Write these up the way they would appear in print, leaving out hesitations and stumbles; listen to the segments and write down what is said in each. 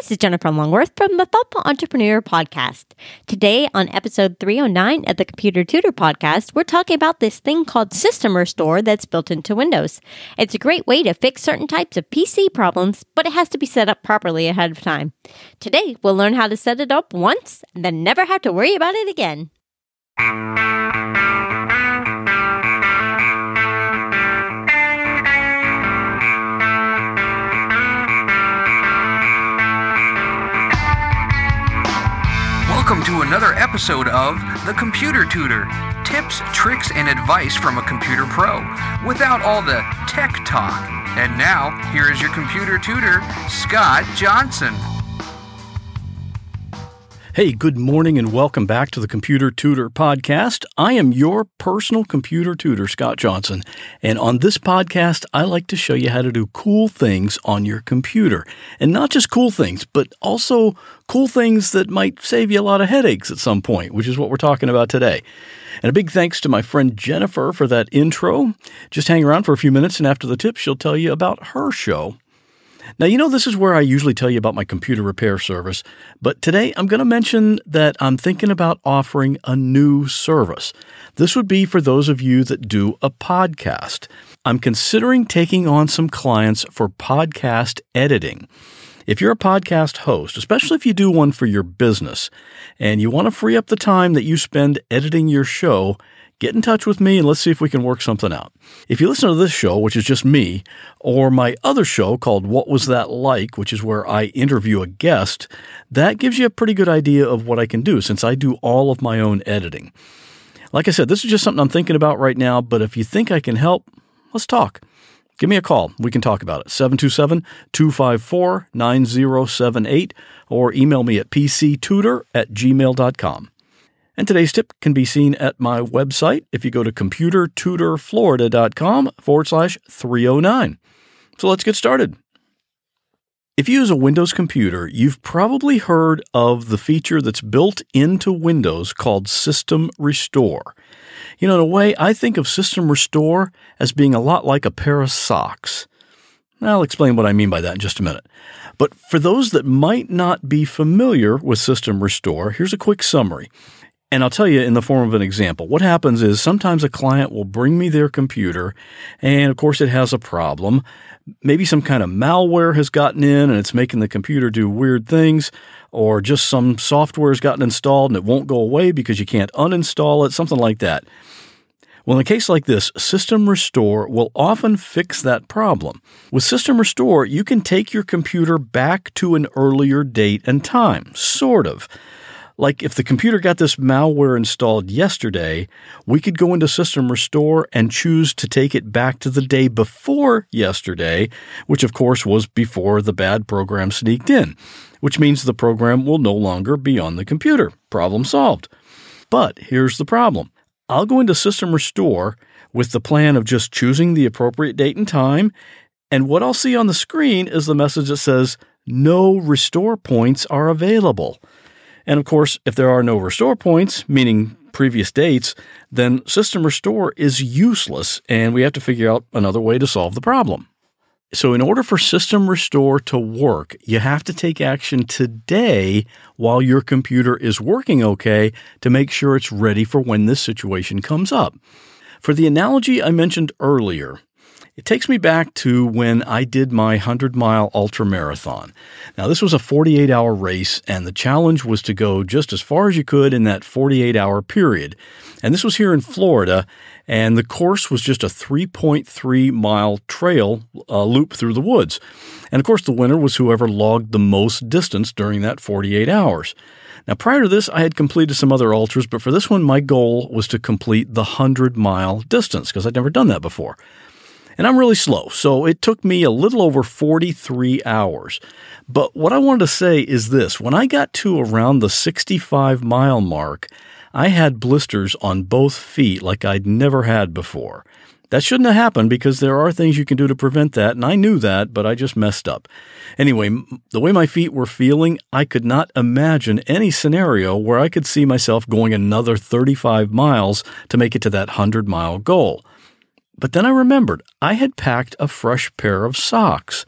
This is Jennifer Longworth from the Thoughtful Entrepreneur podcast. Today on episode 309 of the Computer Tutor podcast, we're talking about this thing called System Restore that's built into Windows. It's a great way to fix certain types of PC problems, but it has to be set up properly ahead of time. Today, we'll learn how to set it up once and then never have to worry about it again. Welcome to another episode of The Computer Tutor, tips, tricks, and advice from a computer pro, without all the tech talk. And now, here is your computer tutor, Scott Johnson. Hey, good morning and welcome back to the Computer Tutor podcast. I am your personal computer tutor, Scott Johnson, and on this podcast, I like to show you how to do cool things on your computer. And not just cool things, but also cool things that might save you a lot of headaches at some point, which is what we're talking about today. And a big thanks to my friend Jennifer for that intro. Just hang around for a few minutes, and after the tip, she'll tell you about her show. Now, you know, this is where I usually tell you about my computer repair service, but today I'm going to mention that I'm thinking about offering a new service. This would be for those of you that do a podcast. I'm considering taking on some clients for podcast editing. If you're a podcast host, especially if you do one for your business, and you want to free up the time that you spend editing your show, get in touch with me and let's see if we can work something out. If you listen to this show, which is just me, or my other show called What Was That Like, which is where I interview a guest, that gives you a pretty good idea of what I can do since I do all of my own editing. Like I said, this is just something I'm thinking about right now, but if you think I can help, let's talk. Give me a call. We can talk about it. 727-254-9078 or email me at pctutor@gmail.com. And today's tip can be seen at my website if you go to computertutorflorida.com/309. So let's get started. If you use a Windows computer, you've probably heard of the feature that's built into Windows called System Restore. You know, in a way, I think of System Restore as being a lot like a pair of socks. I'll explain what I mean by that in just a minute. But for those that might not be familiar with System Restore, here's a quick summary. And I'll tell you in the form of an example. What happens is sometimes a client will bring me their computer, and of course it has a problem. Maybe some kind of malware has gotten in, and it's making the computer do weird things, or just some software has gotten installed, and it won't go away because you can't uninstall it, something like that. Well, in a case like this, System Restore will often fix that problem. With System Restore, you can take your computer back to an earlier date and time, sort of. Like if the computer got this malware installed yesterday, we could go into System Restore and choose to take it back to the day before yesterday, which of course was before the bad program sneaked in, which means the program will no longer be on the computer. Problem solved. But here's the problem. I'll go into System Restore with the plan of just choosing the appropriate date and time, and what I'll see on the screen is the message that says, "No restore points are available." And of course, if there are no restore points, meaning previous dates, then System Restore is useless, and we have to figure out another way to solve the problem. So in order for System Restore to work, you have to take action today while your computer is working okay to make sure it's ready for when this situation comes up. For the analogy I mentioned earlier, it takes me back to when I did my 100-mile ultramarathon. Now, this was a 48-hour race, and the challenge was to go just as far as you could in that 48-hour period. And this was here in Florida, and the course was just a 3.3-mile trail loop through the woods. And, of course, the winner was whoever logged the most distance during that 48 hours. Now, prior to this, I had completed some other ultras, but for this one, my goal was to complete the 100-mile distance because I'd never done that before. And I'm really slow, so it took me a little over 43 hours. But what I wanted to say is this. When I got to around the 65-mile mark, I had blisters on both feet like I'd never had before. That shouldn't have happened because there are things you can do to prevent that, and I knew that, but I just messed up. Anyway, the way my feet were feeling, I could not imagine any scenario where I could see myself going another 35 miles to make it to that 100-mile goal. But then I remembered I had packed a fresh pair of socks,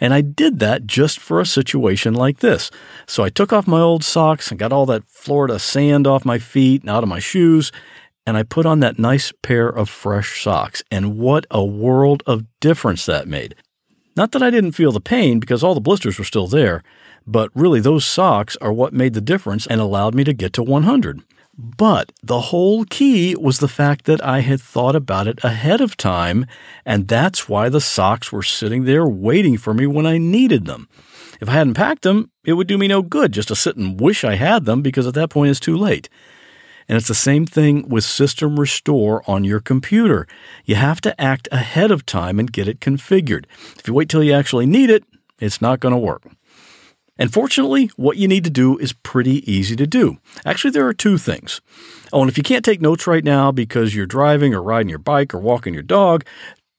and I did that just for a situation like this. So I took off my old socks and got all that Florida sand off my feet and out of my shoes, and I put on that nice pair of fresh socks. And what a world of difference that made. Not that I didn't feel the pain, because all the blisters were still there, but really those socks are what made the difference and allowed me to get to 100. But the whole key was the fact that I had thought about it ahead of time, and that's why the socks were sitting there waiting for me when I needed them. If I hadn't packed them, it would do me no good just to sit and wish I had them, because at that point it's too late. And it's the same thing with System Restore on your computer. You have to act ahead of time and get it configured. If you wait till you actually need it, it's not going to work. And fortunately, what you need to do is pretty easy to do. Actually, there are two things. Oh, and if you can't take notes right now because you're driving or riding your bike or walking your dog,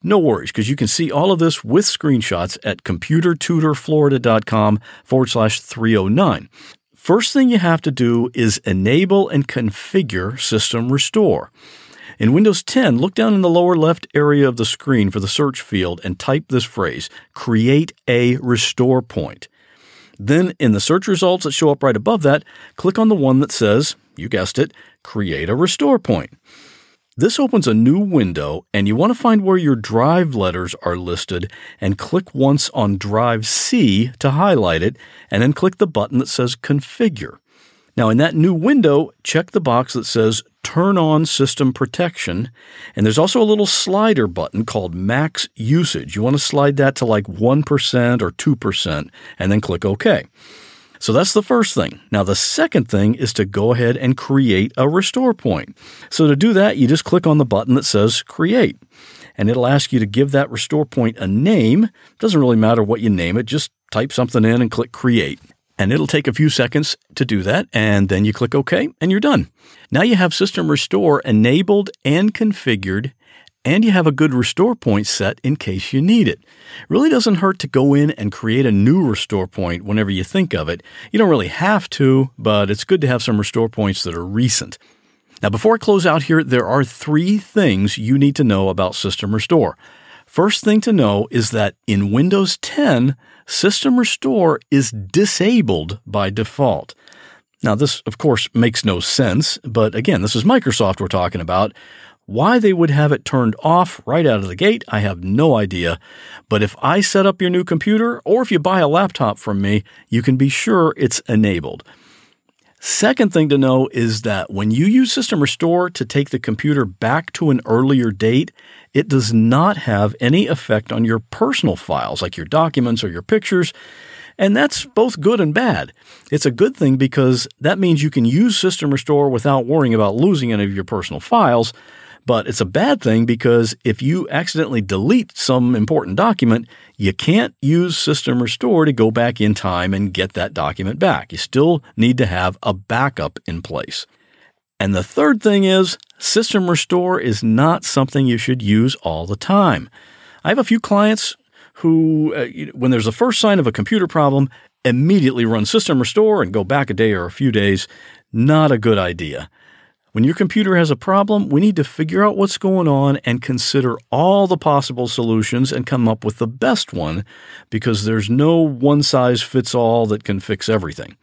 no worries, because you can see all of this with screenshots at computertutorflorida.com/309. First thing you have to do is enable and configure System Restore. In Windows 10, look down in the lower left area of the screen for the search field and type this phrase, create a restore point. Then in the search results that show up right above that, click on the one that says, you guessed it, create a restore point. This opens a new window, and you want to find where your drive letters are listed and click once on drive C to highlight it, and then click the button that says configure. Now in that new window, check the box that says turn on system protection, and there's also a little slider button called max usage. You want to slide that to like 1% or 2%, and then click OK. So that's the first thing. Now the second thing is to go ahead and create a restore point. So to do that, you just click on the button that says create, and it'll ask you to give that restore point a name. It doesn't really matter what you name it, just type something in and click create. And it'll take a few seconds to do that, and then you click OK, and you're done. Now you have System Restore enabled and configured, and you have a good restore point set in case you need it. It really doesn't hurt to go in and create a new restore point whenever you think of it. You don't really have to, but it's good to have some restore points that are recent. Now, before I close out here, there are three things you need to know about System Restore. First thing to know is that in Windows 10, System Restore is disabled by default. Now, this, of course, makes no sense, but again, this is Microsoft we're talking about. Why they would have it turned off right out of the gate, I have no idea. But if I set up your new computer, or if you buy a laptop from me, you can be sure it's enabled. Second thing to know is that when you use System Restore to take the computer back to an earlier date, it does not have any effect on your personal files, like your documents or your pictures. And that's both good and bad. It's a good thing because that means you can use System Restore without worrying about losing any of your personal files. But it's a bad thing because if you accidentally delete some important document, you can't use System Restore to go back in time and get that document back. You still need to have a backup in place. And the third thing is, System Restore is not something you should use all the time. I have a few clients who, when there's the first sign of a computer problem, immediately run System Restore and go back a day or a few days. Not a good idea. When your computer has a problem, we need to figure out what's going on and consider all the possible solutions and come up with the best one, because there's no one-size-fits-all that can fix everything.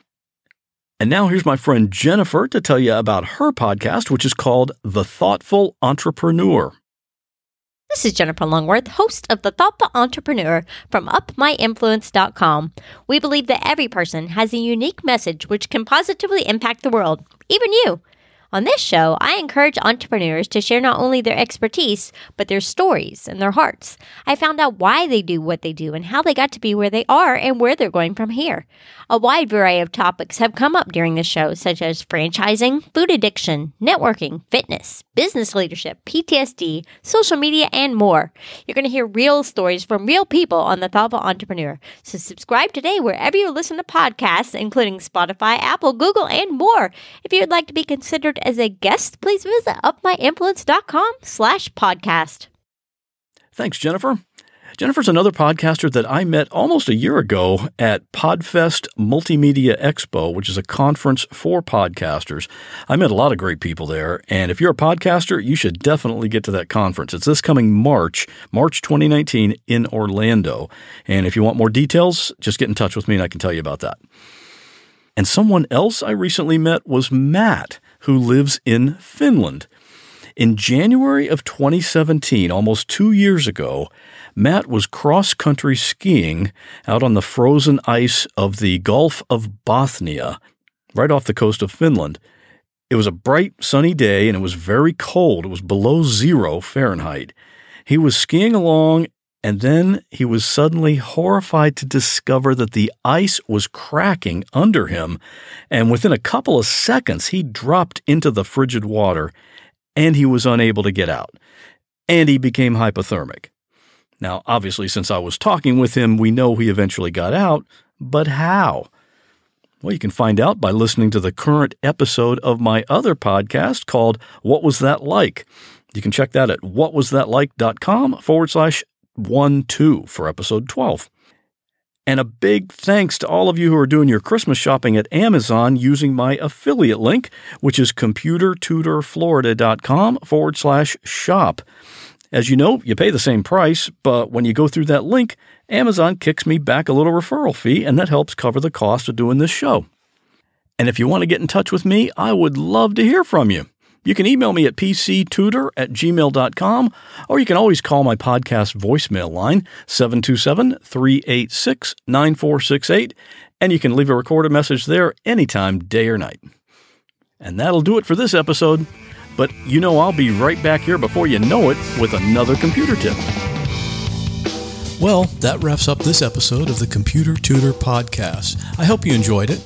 And now here's my friend Jennifer to tell you about her podcast, which is called The Thoughtful Entrepreneur. This is Jennifer Longworth, host of The Thoughtful Entrepreneur from UpMyInfluence.com. We believe that every person has a unique message which can positively impact the world, even you. On this show, I encourage entrepreneurs to share not only their expertise, but their stories and their hearts. I found out why they do what they do and how they got to be where they are and where they're going from here. A wide variety of topics have come up during the show, such as franchising, food addiction, networking, fitness, business leadership, PTSD, social media, and more. You're going to hear real stories from real people on The Thoughtful Entrepreneur. So subscribe today wherever you listen to podcasts, including Spotify, Apple, Google, and more. If you would like to be considered as a guest, please visit upmyinfluence.com/podcast. Thanks, Jennifer. Jennifer's another podcaster that I met almost a year ago at PodFest Multimedia Expo, which is a conference for podcasters. I met a lot of great people there, and if you're a podcaster, you should definitely get to that conference. It's this coming March 2019 in Orlando, and if you want more details, just get in touch with me and I can tell you about that. And someone else I recently met was Matt, who lives in Finland. In January of 2017, almost 2 years ago, Matt was cross-country skiing out on the frozen ice of the Gulf of Bothnia, right off the coast of Finland. It was a bright, sunny day, and it was very cold. It was below 0 Fahrenheit. He was skiing along, and then he was suddenly horrified to discover that the ice was cracking under him, and within a couple of seconds, he dropped into the frigid water, and he was unable to get out, and he became hypothermic. Now, obviously, since I was talking with him, we know he eventually got out, but how? Well, you can find out by listening to the current episode of my other podcast called What Was That Like? You can check that at whatwasthatlike.com/12 for episode 12. And a big thanks to all of you who are doing your Christmas shopping at Amazon using my affiliate link, which is computertutorflorida.com/shop. As you know, you pay the same price, but when you go through that link, Amazon kicks me back a little referral fee, and that helps cover the cost of doing this show. And if you want to get in touch with me, I would love to hear from you. You can email me at pctutor@gmail.com, or you can always call my podcast voicemail line, 727-386-9468, and you can leave a recorded message there anytime, day or night. And that'll do it for this episode, but you know I'll be right back here before you know it with another computer tip. Well, that wraps up this episode of the Computer Tutor Podcast. I hope you enjoyed it.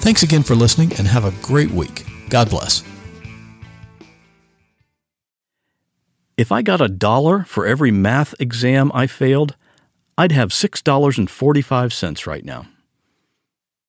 Thanks again for listening, and have a great week. God bless. If I got $1 for every math exam I failed, I'd have $6.45 right now.